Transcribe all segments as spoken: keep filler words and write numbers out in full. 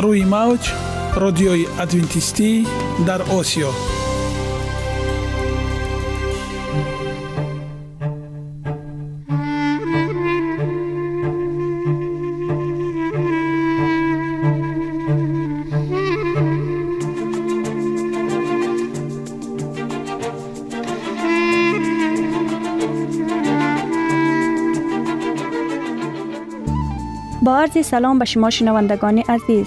روی موج رادیوی ادوینتیستی در آسیا. با عرض سلام به شما شنوندگان عزیز،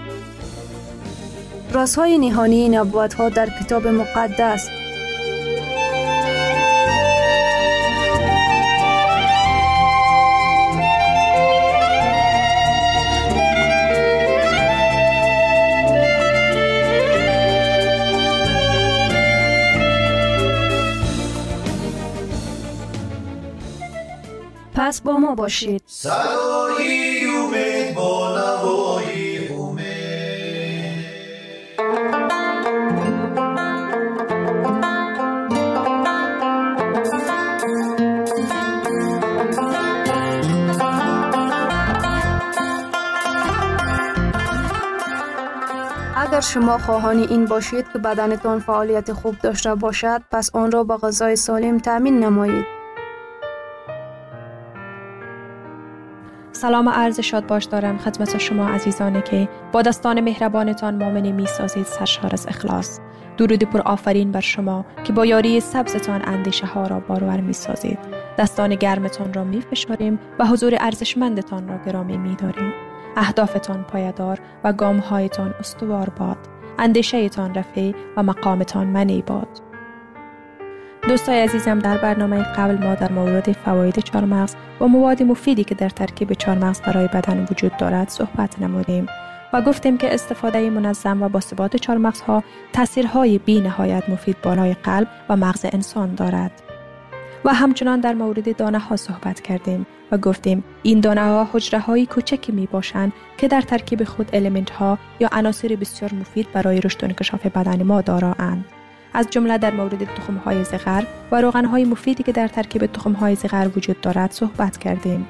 رازهای نهانی نبوت‌ها در کتاب مقدس. پس با ما باشید. صدای امید با نوای امید. اگر شما خواهان این باشید که بدنتان فعالیت خوب داشته باشد، پس آن را با غذای سالم تامین نمایید. سلام و عرض شاد باش دارم خدمت شما عزیزانی که با دستان مهربانتان مؤمنی می سازید سرشار از اخلاص. درود پر آفرین بر شما که با یاری سبزتان اندیشه ها را بارور می سازید. دستان گرمتان را می فشاریم و حضور ارزشمندتان را گرامی می داریم. اهدافتان پایدار و گام هایتان استوار باد. اندیشه تان رفیع و مقامتان منی باد. دوستای عزیزم، در برنامه قبل ما در مورد فواید چارمغز و مواد مفیدی که در ترکیب چارمغز برای بدن وجود دارد صحبت نمودیم و گفتیم که استفاده منظم و با ثبات چارمغزها تاثیرهای بی نهایت مفید برای قلب و مغز انسان دارد و همچنان در مورد دانه ها صحبت کردیم و گفتیم این دانه ها حجره های کوچکی می باشند که در ترکیب خود المنت ها یا عناصر بسیار مفید برای رشد و انکشاف بدن ما دارند. از جمله در مورد تخم‌های زغر و روغن‌های مفیدی که در ترکیب تخم‌های زغر وجود دارد صحبت کردیم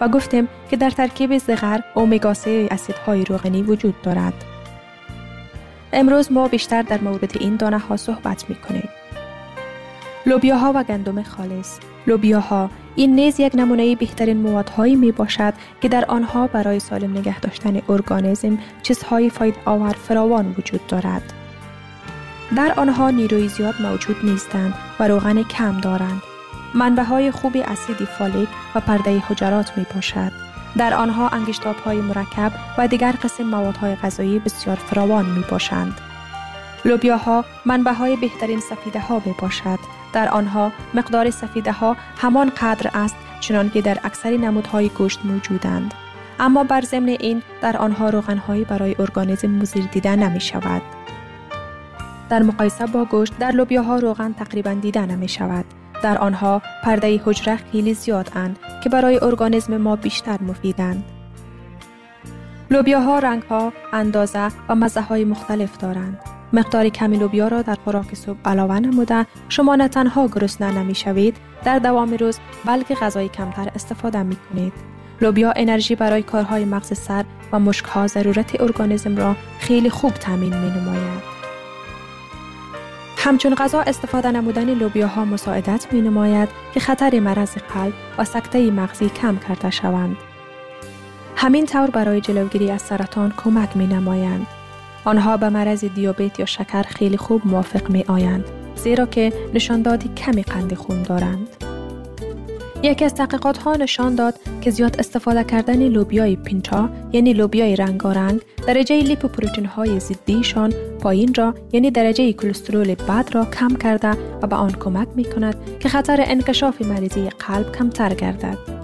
و گفتیم که در ترکیب زغر امگا سه اسیدهای روغنی وجود دارد. امروز ما بیشتر در مورد این دانه‌ها صحبت می‌کنیم. لوبیاها و گندم خالص. لوبیاها این نیز یک نمونه بهترین موادهایی می باشد که در آنها برای سالم نگه داشتن ارگانیسم چیزهای فایده‌آور فراوان وجود دارد. در آنها نیروی زیاد موجود نیستند و روغن کم دارند. منبع‌های خوبی اسید فولیک و پرده حجرات می باشد. در آنها انگشتاب‌های مرکب و دیگر قسم موادهای غذایی بسیار فراوان می باشند. لوبیاها منبع‌های بهترین سفیده‌ها می باشد. در آنها مقدار سفیده‌ها همان قدر است چنان که در اکثر نمودهای گوشت موجودند. اما بر ضمن این در آنها روغن‌هایی برای ارگانیسم مضر دیده نمی شود. در مقایسه با گوشت در لوبیاها روغن تقریباً دیده نمی شود. در آنها پرده حجره خیلی زیاد اند که برای ارگانیسم ما بیشتر مفیدند. لوبیاها رنگها، اندازه و مزه های مختلف دارند. مقدار کمی لوبیا را در خوراک صبح علاوه نموده شما نه تنها گرسنه نمی شوید، در دوام روز بلکه غذای کمتر استفاده می کنید. لوبیا انرژی برای کارهای مغز سر و مشکها ضرورت ارگانیسم را خیلی خوب تامین می نماید. همچون غذا استفاده نمودن لوبیاها مساعدت می نماید که خطر مرض قلب و سکته مغزی کم کرده شوند. همین طور برای جلوگیری از سرطان کمک می نمایند. آنها به مرض دیابت یا شکر خیلی خوب موافق می آیند، زیرا که نشاندادی کمی قند خون دارند. یکی از تحقیقات ها نشان داد که زیاد استفاده کردن لوبیای پینتا یعنی لوبیای رنگارنگ درجه لیپوپروتئین های ضدیشان پایین را یعنی درجه کلسترول بد را کم کرده و به آن کمک می کند که خطر انکشاف مریضی قلب کمتر گردد.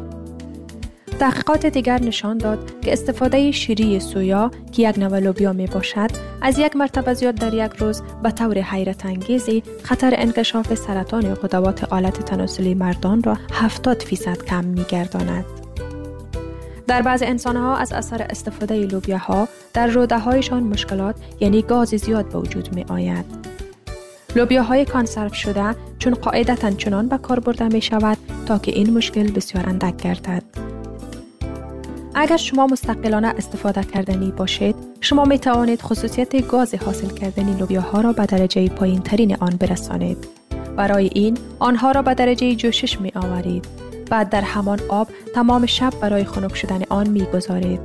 تحقیقات دیگر نشان داد که استفاده شیری سویا که یک نوع لوبیا می باشد از یک مرتبه زیاد در یک روز به طور حیرت انگیزی خطر انکشاف سرطان یا غدوات آلت تناسلی مردان را هفتاد درصد کم می گرداند. در بعض انسانها از اثر استفاده لوبیاها در روده هایشان مشکلات یعنی گاز زیاد به وجود می آید. لوبیاهای کانسرو شده چون قاعدتاً چنان به کار برده می شود تا که این مشکل بسیار اندک گردد. اگر شما مستقلانه استفاده کردنی باشید، شما می توانید خصوصیت گاز حاصل کردنی لوبیاها را به درجه پایین ترین آن برسانید. برای این، آنها را به درجه جوشش می آورید. بعد در همان آب تمام شب برای خنک شدن آن می گذارید.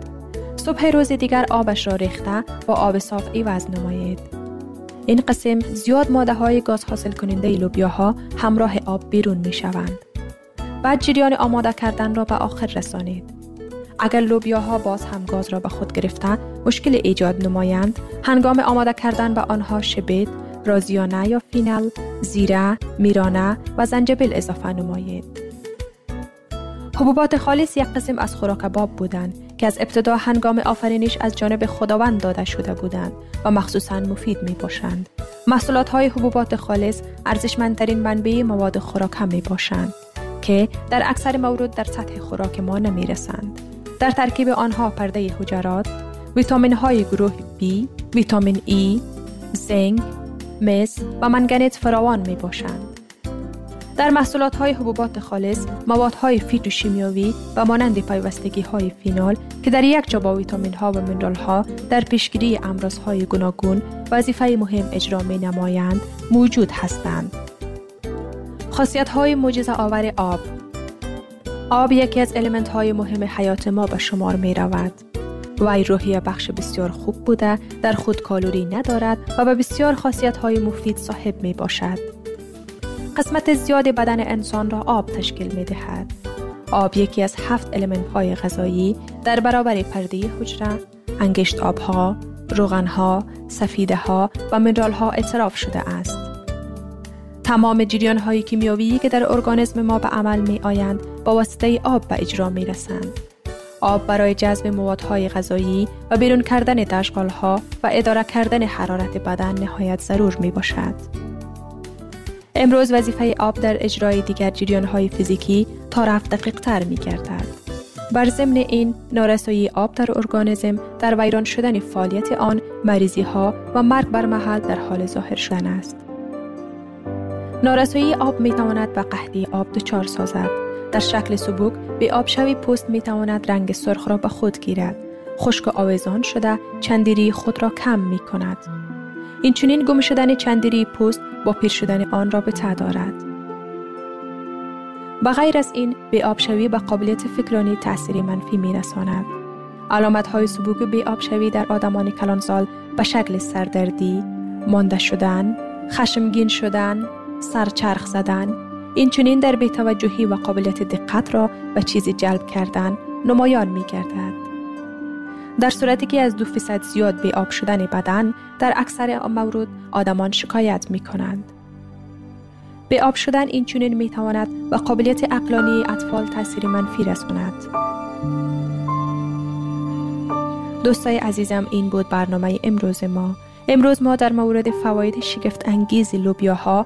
صبح روز دیگر آبش را ریخته با آب صاف عوض نمایید. این قسم زیاد ماده های گاز حاصل کننده لوبیاها همراه آب بیرون می شوند. بعد جریان آماده کردن را به آخر رسانید. اگر لوبیاها باز هم گاز را به خود گرفته مشکل ایجاد نمایند، هنگام آماده کردن به آنها شبت، رازیانه یا فینل، زیره، میرانه و زنجبیل اضافه نمایید. حبوبات خالص یک قسم از خوراک باب بودند که از ابتدا هنگام آفرینش از جانب خداوند داده شده بودند و مخصوصاً مفید می باشند. محصولات های حبوبات خالص ارزشمندترین منبع مواد خوراک هم می باشند که در اکثر موارد در سطح خوراک ما نمی رسند. در ترکیب آنها پرده حجرات، ویتامین های گروه بی، ویتامین ای، زنک، مس و منگنیز فراوان می باشند. در محصولات های حبوبات خالص، مواد های فیتوشیمیایی و مانند پیوستگی های فینال که در یک جا با ویتامین ها و منرال ها در پیشگیری امراض های گوناگون وظیفه مهم اجرا می نمایند، موجود هستند. خاصیت های معجزه آور آب. آب یکی از الیمنت های مهم حیات ما به شمار می رود. وی روحیه بخش بسیار خوب بوده، در خود کالری ندارد و به بسیار خاصیت های مفید صاحب می باشد. قسمت زیاد بدن انسان را آب تشکیل می دهد. آب یکی از هفت الیمنت های غذایی در برابر پرده حجره، انگشت آبها، روغن ها، سفیده ها و منرال ها اعتراف شده است. تمام جریان های کیمیایی که در ارگانیسم ما به عمل می آیند با واسطه آب به اجرا می رسند. آب برای جذب موادهای غذایی و بیرون کردن تشغال ها و اداره کردن حرارت بدن نهایت ضرور می باشد. امروز وظیفه آب در اجرای دیگر جریان های فیزیکی طرف دقیق تر می گردد. بر ضمن این، نارسایی آب در ارگانیسم در ویران شدن فعالیت آن، مریضی ها و مرگ بر محل در حال ظاهر شدن است. نارسایی آب می تواند به قحطی آب دچار سازد. در شکل سبک به آب شوی پوست می تواند رنگ سرخ را به خود گیرد. خشک آویزان شده چندری خود را کم می کند. این چنین گم شدن چندری پوست با پیر شدن آن رابطه دارد. بغیر از این، به آب شوی به قابلیت فکرانی تأثیر منفی می رساند. علامت های سبک به آب شوی در آدمان کلانسال به شکل سردردی، مانده شدن، خشمگین شدن، سرچرخ زدن، این چنین در بی‌توجهی و قابلیت دقت را به چیزی جلب کردن نمایان می گردد. در صورتی که از دو فیصد زیاد به آب شدن بدن در اکثر موارد آدمان شکایت می کنند. به آب شدن این چنین می تواند به قابلیت عقلانی اطفال تاثیر منفی رساند. دوستای عزیزم، این بود برنامه امروز ما. امروز ما در مورد فواید شگفت انگیز لوبیاها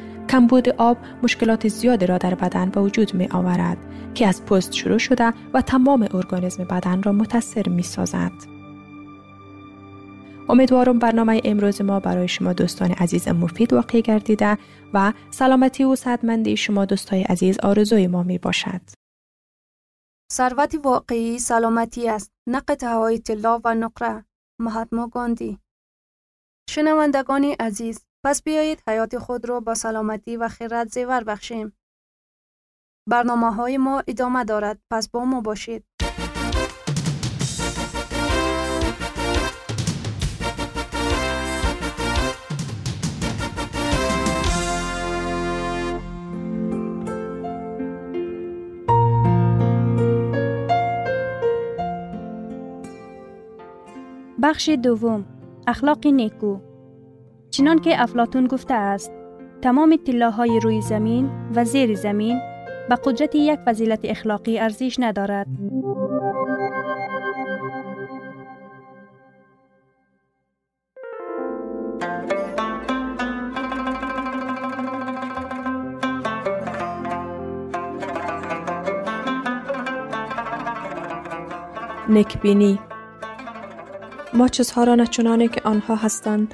کمبود آب مشکلات زیادی را در بدن به وجود می آورد که از پوست شروع شده و تمام ارگانیسم بدن را متاثر می سازد. امیدوارم برنامه امروز ما برای شما دوستان عزیز مفید واقع گردیده و سلامتی و صحتمندی شما دوستای عزیز آرزوی ما می باشد. ثروت واقعی سلامتی است، نه قطعه‌های طلا و نقره. مهاتما گاندی. شنوندگان عزیز، پس بیایید حیات خود را با سلامتی و خیرات زیور بخشیم. برنامه های ما ادامه دارد، پس با ما باشید. بخش دوم، اخلاق نیکو. چنان که افلاطون گفته است، تمام طلاهای روی زمین و زیر زمین به قدرت یک فضیلت اخلاقی ارزش ندارد. نیکبینی. ما چیزها را نه چنانه که آنها هستند،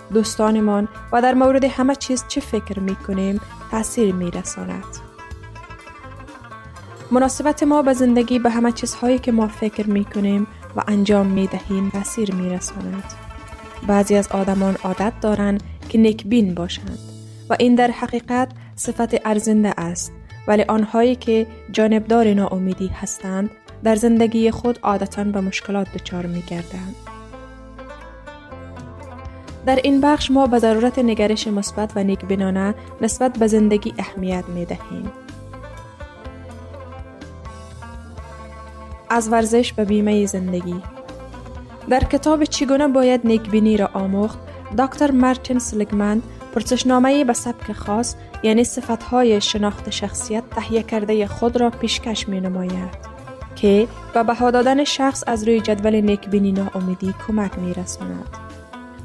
دوستانمان و در مورد همه چیز چه فکر می کنیم تأثیر می رساند. مناسبت ما به زندگی به همه چیزهایی که ما فکر می کنیم و انجام می دهیم تأثیر می رساند. بعضی از آدمان عادت دارند که نیکبین باشند و این در حقیقت صفت ارزنده است، ولی آنهایی که جانبدار ناامیدی هستند در زندگی خود عادتاً به مشکلات دچار می گردند. در این بخش ما به ضرورت نگرش مثبت و نیکبینانه نسبت به زندگی اهمیت می دهیم. از ورزش به بیمه زندگی. در کتاب چگونه باید نیکبینی را آموخت، دکتر مارتین سلیگمن پرسشنامه‌ای به سبک خاص یعنی صفتهای شناخت شخصیت تهیه کرده خود را پیشکش می نماید که به بها دادن شخص از روی جدول نیکبینی ناامیدی کمک می رساند.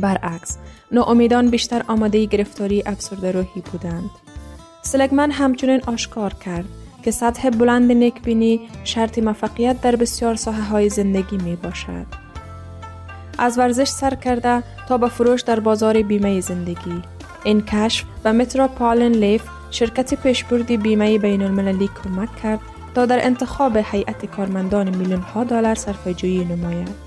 برعکس، ناامیدان بیشتر آماده گرفتاری افسرده روحی بودند. سلیگمن همچنین آشکار کرد که سطح بلند نیکبینی شرط موفقیت در بسیار ساحه‌های زندگی می باشد. از ورزش سر کرده تا به فروش در بازار بیمه زندگی. این کشف به متروپولن لیف، شرکت پیشبرد بیمه بین المللی، کمک کرد تا در انتخاب هیئت کارمندان میلیون ها دلار صرفه‌جویی نماید.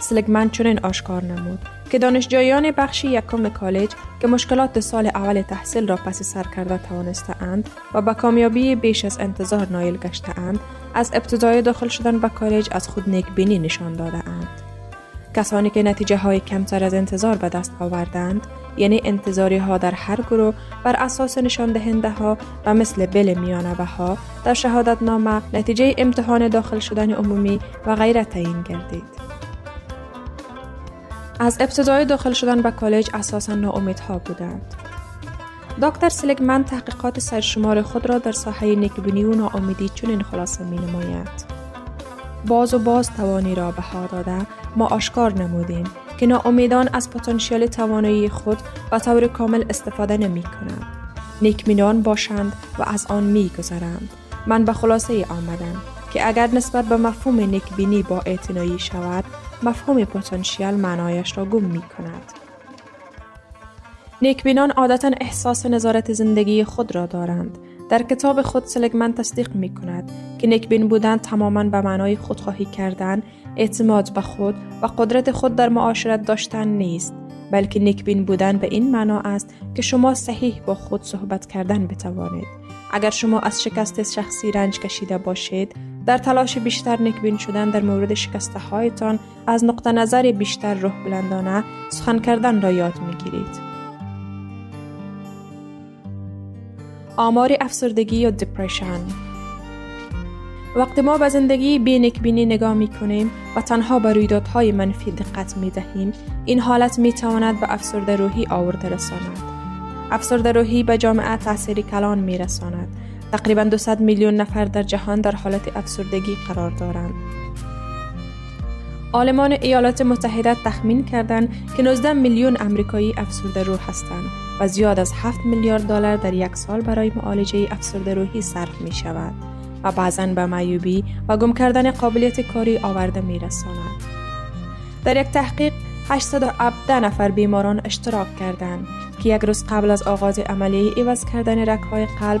سلیگمن چنین آشکار نمود که دانشجویان بخش یکم کالج که مشکلات سال اول تحصیل را پس سر کرده توانستند و با کامیابی بیش از انتظار نایل گشته‌اند، از ابتدای داخل شدن به کالج از خود نیکبینی نشان داده‌اند. کسانی که نتیجه های کمتر از انتظار به دست آوردند، یعنی انتظاری ها در هر گروه بر اساس نشان دهنده ها و مثل بل میانه ها در شهادت نامه نتیجه امتحان داخل شدن عمومی و غیره تعیین گردید. از ابتدای داخل شدن به کالج اساساً ناامیدها بودند. دکتر سلیگمن تحقیقات سرشمار خود را در ساحه نیکبینی و ناامیدی چنین خلاصه می‌نماید: باز و باز توانی را بها داده ما آشکار نمودیم که ناامیدان از پتانسیل توانایی خود به طور کامل استفاده نمی‌کنند. نیکبینان باشند و از آن می‌گذرند. من به خلاصه آمدم که اگر نسبت به مفهوم نیکبینی با اعتنایی شود، مفهوم پتانسیل معنایش را گم می‌کند. نیکبینان عادتاً احساس نظارت زندگی خود را دارند. در کتاب خود سلیگمن تصدیق می‌کند که نیکبین بودن تماماً به معنای خودخواهی کردن، اعتماد به خود و قدرت خود در معاشرت داشتن نیست، بلکه نیکبین بودن به این معنا است که شما صحیح با خود صحبت کردن بتوانید. اگر شما از شکست شخصی رنج کشیده باشید، در تلاش بیشتر نیکبین شدن در مورد شکسته‌هایتان از نقطه نظر بیشتر روح بلندانه سخن کردن را یاد می‌گیرید. آمار افسردگی یا دپرشن. وقتی ما به زندگی بی نیکبینی نگاه می کنیم و تنها به رویدادهای منفی دقت می دهیم، این حالت می تواند به افسرده روحی آورده رساند. افسرده روحی به جامعه تأثیر کلان می رساند. تقریباً دویست میلیون نفر در جهان در حالت افسردگی قرار دارند. عالمان ایالات متحده تخمین کردند که نوزده میلیون آمریکایی افسرده روح هستند و زیاد از هفت میلیارد دلار در یک سال برای معالجه افسرده روحی صرف می شود و بعضاً به معیوبی و گم کردن قابلیت کاری آورده می رساند. در یک تحقیق هشتصد و هفده نفر بیماران اشتراک کردند که یک روز قبل از آغاز عملیه عوض کردن رگ‌های قلب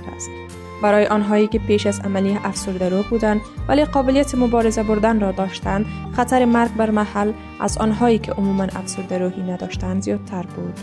است. برای آنهایی که پیش از عملیه افسرده روح بودند ولی قابلیت مبارزه بردن را داشتند، خطر مرگ بر محل از آنهایی که عموماً افسرده روحی نداشتند زیادتر بود.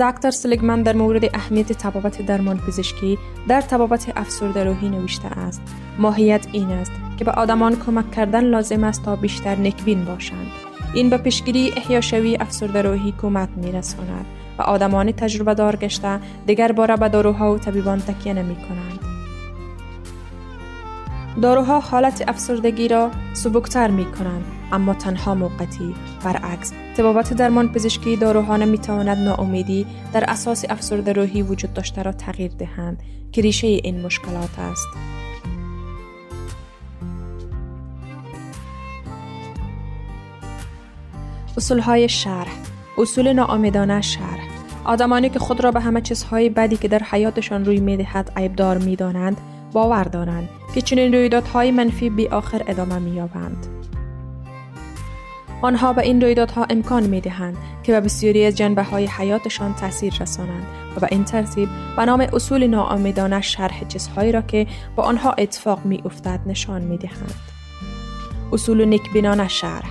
دکتر سلیگمن در مورد اهمیت طبابت درمان پزشکی در طبابت افسرده روحی نوشته است: ماهیت این است که به آدمان کمک کردن لازم است تا بیشتر نیکبین باشند. این به پیشگیری احیاشوی افسرده روحی کمک می‌رساند و آدمان تجربه دار گشته دیگر باره به داروها و طبیبان تکیه نمی‌کنند. داروها حالت افسردگی را سبکتر می‌کنند، اما تنها موقتی. برعکس، طبابت درمان پزشکی داروها نمی‌تواند ناامیدی در اساس افسرده روحی وجود داشته را تغییر دهند که ریشه این مشکلات است. اصولهای شرح. اصول ناامیدانه شرح. آدمانی که خود را به همه چیزهای بدی که در حیاتشان روی می‌دهد عیبدار می‌دانند، باور دارند که چنین رویدادهای منفی بی آخر ادامه می‌یابند. آنها به این رویدادها امکان می‌دهند که به بسیاری از جنبه‌های حیاتشان تأثیر رسانند و به این ترتیب به نام اصول ناامیدانه شرح چیزهایی را که با آنها اتفاق می‌افتد نشان می‌دهند. اصول نیکبینانه شرح.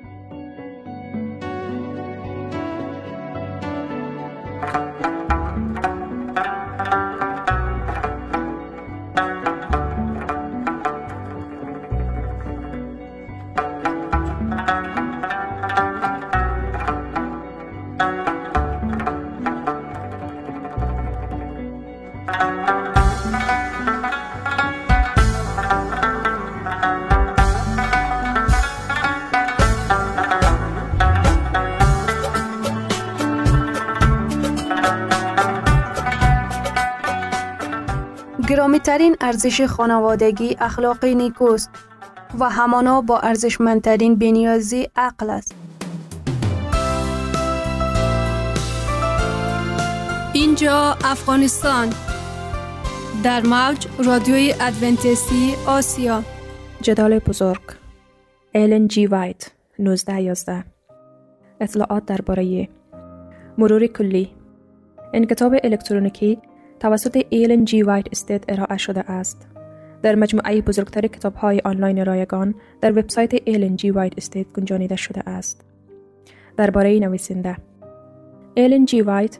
گرامی‌ترین ارزش خانوادگی اخلاق نیکوست و همانا با ارزشمندترین بی‌نیازی عقل است. اینجا افغانستان، در موج رادیوی ادونتیستی آسیا. جدال بزرگ، ایلن جی وایت، نوزده یازده. اطلاعات درباره مرور کلی. این کتاب الکترونیکی توسط ایلن جی وایت استیت ارائه شده است. در مجموعه بزرگتر کتاب‌های آنلاین رایگان در وبسایت ایلن جی وایت استیت گنجانیده شده است. درباره نویسنده ایلن جی وایت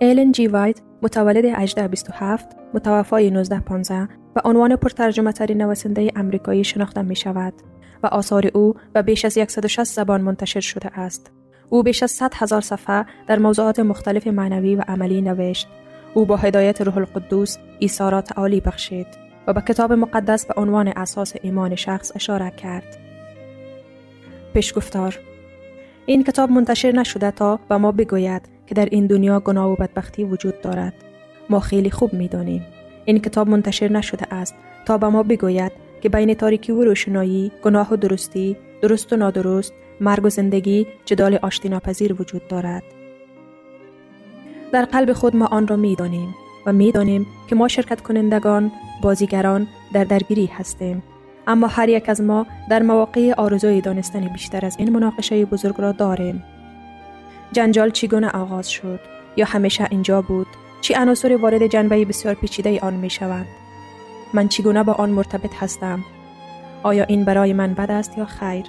ایلن جی وایت متولد هجده بیست و هفت، متوفای نوزده پانزده و عنوان پرترجمه‌ترین نویسنده آمریکایی شناخته می‌شود و آثار او به بیش از صد و شصت زبان منتشر شده است. او بیش از صد هزار صفحه در موضوعات مختلف معنوی و عملی نوشت. او با هدایت روح القدس عیسی را تعالی بخشید و به کتاب مقدس به عنوان اساس ایمان شخص اشاره کرد. پیشگفتار: این کتاب منتشر نشده تا به ما بگوید که در این دنیا گناه و بدبختی وجود دارد. ما خیلی خوب می‌دانیم. این کتاب منتشر نشده است تا به ما بگوید که بین تاریکی و روشنایی، گناه و درستی، درست و نادرست، مرگ و زندگی جدال آشتیناپذیر وجود دارد. در قلب خود ما آن را می‌دانیم و می‌دانیم که ما شرکت کنندگان، بازیگران در درگیری هستیم. اما هر یک از ما در مواقع آرزوی دانستن بیشتر از این مناقشه بزرگ را داریم. جنجال چگونه آغاز شد؟ یا همیشه اینجا بود؟ چه عناصری وارد جنبه بسیار پیچیده آن می‌شوند؟ من چگونه با آن مرتبط هستم؟ آیا این برای من بد است یا خیر؟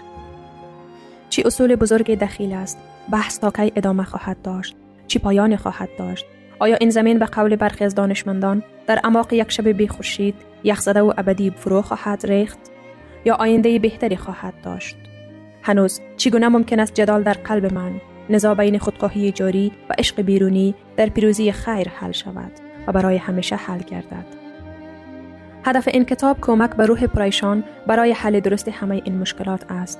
چه اصول بزرگ دخیل است؟ بحث تا کی ادامه خواهد داشت؟ چه پایان خواهد داشت؟ آیا این زمین به قول برخی از دانشمندان در اعماق یک شب بی خورشید، یخزده و ابدی فرو خواهد ریخت یا آینده بهتری خواهد داشت؟ هنوز چگونه ممکن است جدال در قلب من، نزاع بین خودخواهی جاری و عشق بیرونی در پیروزی خیر حل شود و برای همیشه حل گردد؟ هدف این کتاب کمک به روح پریشان برای حل درست همه این مشکلات است.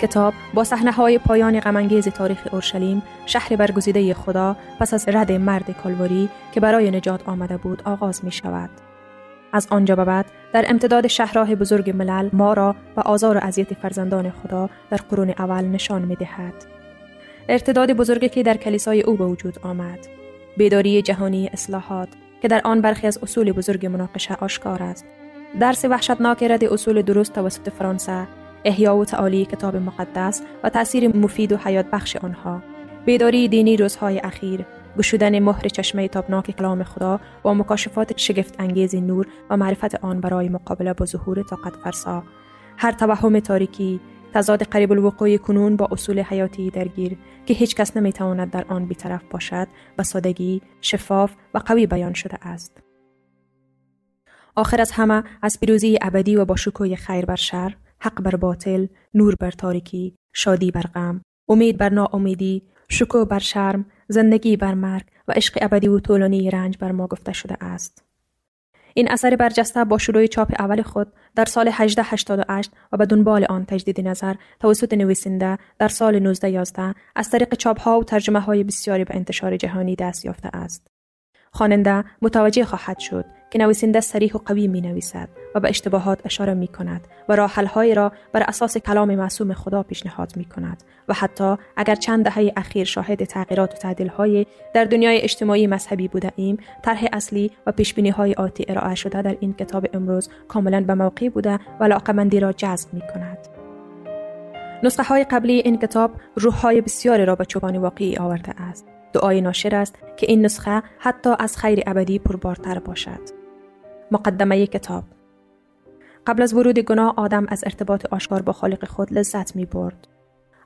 کتاب با صحنه‌های پایان غم‌انگیز تاریخ اورشلیم، شهر برگزیده خدا، پس از رد مرد کالوری که برای نجات آمده بود آغاز می‌شود. از آنجا به بعد در امتداد شهرهای بزرگ ملل ما را و آزار و اذیت فرزندان خدا در قرون اول نشان می‌دهد. ارتداد بزرگی که در کلیسای او به وجود آمد، بیداری جهانی اصلاحات که در آن برخی از اصول بزرگ مناقشه آشکار است، درس وحشتناک رد اصول درست توسط فرانسه، احیا و تعالی کتاب مقدس و تأثیر مفید و حیات بخش آنها، بیداری دینی روزهای اخیر، گشودن مهر چشمه تابناک کلام خدا و مکاشفات شگفت انگیز نور و معرفت آن برای مقابله با ظهور طاقت فرسا، هر توهم تاریکی، تضاد قریب الوقوع کنون با اصول حیاتی درگیر که هیچ کس نمیتواند در آن بی‌طرف باشد، با سادگی، شفاف و قوی بیان شده است. آخر از همه از پیروزی ابدی و با شکوه خیر بر شر، حق بر باطل، نور بر تاریکی، شادی بر غم، امید بر ناامیدی، شکوه بر شرم، زندگی بر مرگ و عشق ابدی و طولانی رنج بر ما گفته شده است. این اثر برجسته با شروع چاپ اول خود در سال هجده هشتاد و هشت و به دنبال آن تجدید نظر توسط نویسنده در سال نوزده یازده از طریق چاپ‌ها و ترجمه‌های بسیاری به انتشار جهانی دست یافته است. خواننده متوجه خواهد شد که نویسنده صریح و قوی می نویسد و به اشتباهات اشاره می کند و راه حل‌هایی را بر اساس کلام معصوم خدا پیشنهاد می کند و حتی اگر چند دهه اخیر شاهد تغییرات و تعدیل‌های در دنیای اجتماعی مذهبی بوده‌ایم، طرح اصلی و پیش‌بینی‌های آتی ارائه شده در این کتاب امروز کاملاً به موقع بوده و علاقه‌مندی را جذب می کند. نسخه‌های قبلی این کتاب روح‌های بسیاری را به چوپان واقعی آورده است. دعای ناشر است که این نسخه حتی از خیر ابدی پربارتر باشد. مقدمه کتاب: قبل از ورود گناه آدم از ارتباط آشکار با خالق خود لذت می برد.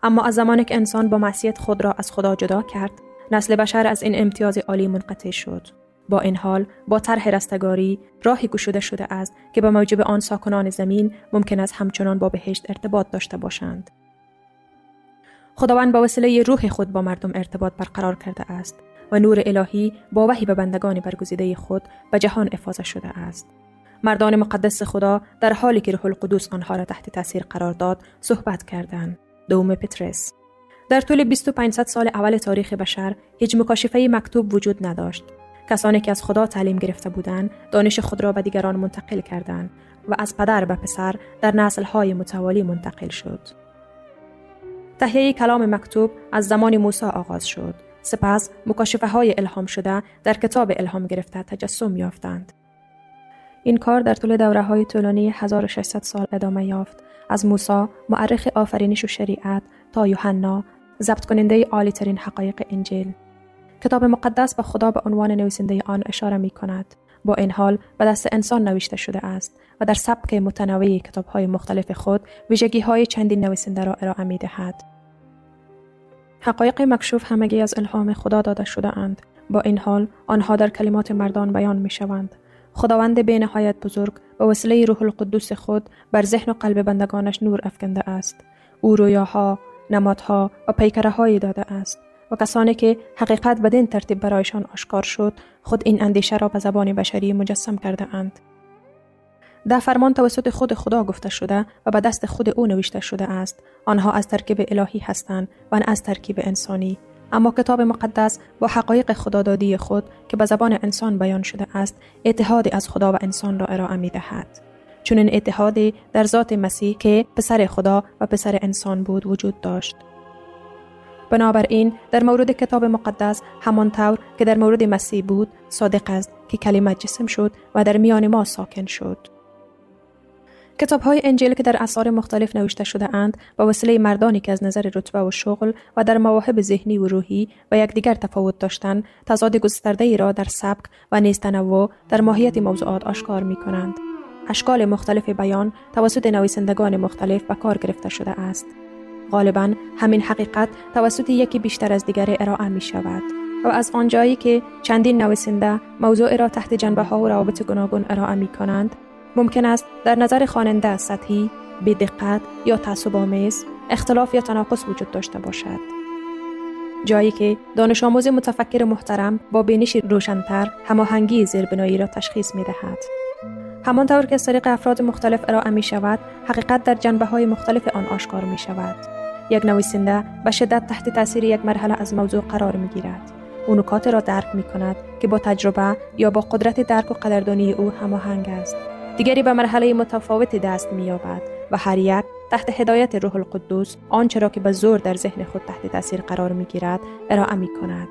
اما از زمانی که انسان با معصیت خود را از خدا جدا کرد، نسل بشر از این امتیاز عالی منقطع شد. با این حال، با طرح رستگاری، راهی گشوده شده است که به موجب آن ساکنان زمین ممکن است همچنان با بهشت ارتباط داشته باشند. خداوند با وسیله روح خود با مردم ارتباط برقرار کرده است و نور الهی با وحی به بندگان برگزیده خود به جهان افاضه شده است. مردان مقدس خدا در حالی که روح القدس آنها را تحت تاثیر قرار داد، صحبت کردند. دوم پترس. در طول بیست و پانصد سال اول تاریخ بشر هیچ مکاشفه مکتوب وجود نداشت. کسانی که از خدا تعلیم گرفته بودند، دانش خود را به دیگران منتقل کردند و از پدر به پسر در نسل‌های متوالی منتقل شد. تهیه کلام مکتوب از زمان موسی آغاز شد. سپس مکاشفه‌های الهام شده در کتاب الهام گرفته تجسم یافتند. این کار در طول دوره‌های طولانی هزار و ششصد سال ادامه یافت، از موسی مورخ آفرینش و شریعت تا یوحنا ضبط کننده عالی‌ترین حقایق انجیل. کتاب مقدس به خدا به عنوان نویسنده آن اشاره می‌کند. با این حال به دست انسان نوشته شده است و در سبک متنوع کتاب‌های مختلف خود ویژگی‌های چندین نویسنده را ارائه می‌دهد. حقایق مکشوف همگی از الهام خدا داده شده اند. با این حال آنها در کلمات مردان بیان می‌شوند. خداوند بی نهایت بزرگ به وسیله روح القدس خود بر ذهن و قلب بندگانش نور افکنده است. او رویاها، نمادها و پیکره‌هایی داده است و کسانی که حقیقت بدین ترتیب برایشان آشکار شد، خود این اندیشه را به زبان بشری مجسم کرده اند. ده فرمان توسط خود خدا گفته شده و به دست خود او نوشته شده است. آنها از ترکیب الهی هستند و نه از ترکیب انسانی. اما کتاب مقدس با حقایق خدادادی خود که به زبان انسان بیان شده است، اتحادی از خدا و انسان را ارائه می دهد. چون این اتحادی در ذات مسیح که پسر خدا و پسر انسان بود وجود داشت. بنابراین در مورد کتاب مقدس همانطور که در مورد مسیح بود صادق است که کلمه جسم شد و در میان ما ساکن شد. کتاب‌های انجیل که در اعصار مختلف نوشته شده اند با وسیله مردانی که از نظر رتبه و شغل و در مواهب ذهنی و روحی و یکدیگر تفاوت داشتند، تضاد گسترده‌ای را در سبک و نیز تنوع در ماهیت موضوعات آشکار می‌کنند. اشکال مختلف بیان توسط نویسندگان مختلف به کار گرفته شده است. غالباً همین حقیقت توسط یکی بیشتر از دیگری ارائه می‌شود و از آنجایی که چندین نویسنده موضوع را تحت جنبه‌ها و روابط گوناگون ارائه می‌کنند، ممکن است در نظر خواننده سطحی، بی‌دقت یا تعصب‌آمیز اختلاف یا تناقض وجود داشته باشد. جایی که دانش آموز متفکر محترم با بینش روشن‌تر هماهنگی زیربنایی را تشخیص می‌دهد. همانطور که از طریق افراد مختلف ارائه می‌شود، حقیقت در جنبه‌های مختلف آن آشکار می‌شود. یک نویسنده به شدت تحت تأثیر یک مرحله از موضوع قرار می‌گیرد. او نکات را درک می‌کند که با تجربه یا با قدرت درک و قدردانی او هماهنگ است. دیگری به مرحله متفاوتی دست می‌یابد و هر یک تحت هدایت روح القدس آنچه را که به زور در ذهن خود تحت تأثیر قرار می‌گیرد ارائه می‌کند.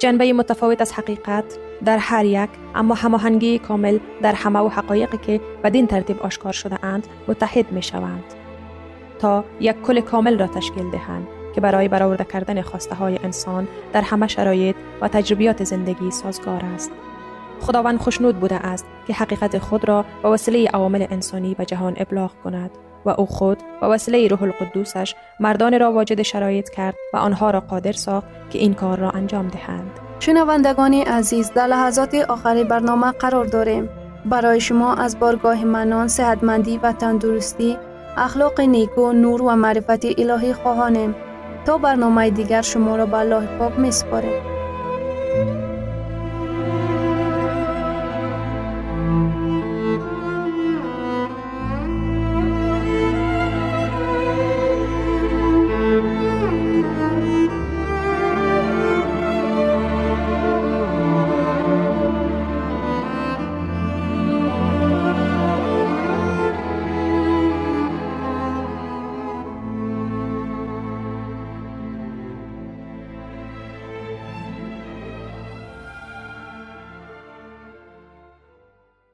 جنبه متفاوت از حقیقت در هر یک، اما هماهنگی کامل در همه و حقایقی که بدین ترتیب آشکار شده اند متحد می‌شوند تا یک کل کامل را تشکیل دهند که برای برآورده کردن خواسته‌های انسان در همه شرایط و تجربیات زندگی سازگار است. خداوند خوشنود بوده است که حقیقت خود را به وسیله عوامل انسانی به جهان ابلاغ کند و او خود به وسیله روح القدسش مردان را واجد شرایط کرد و آنها را قادر ساخت که این کار را انجام دهند. شنوندگان عزیز، در لحظات آخر برنامه قرار داریم. برای شما از بارگاه منان، صحتمندی و تندرستی، اخلاق نیکو، نور و معرفت الهی خواهانیم. تا برنامه دیگر شما را به الله پاک می‌سپاریم.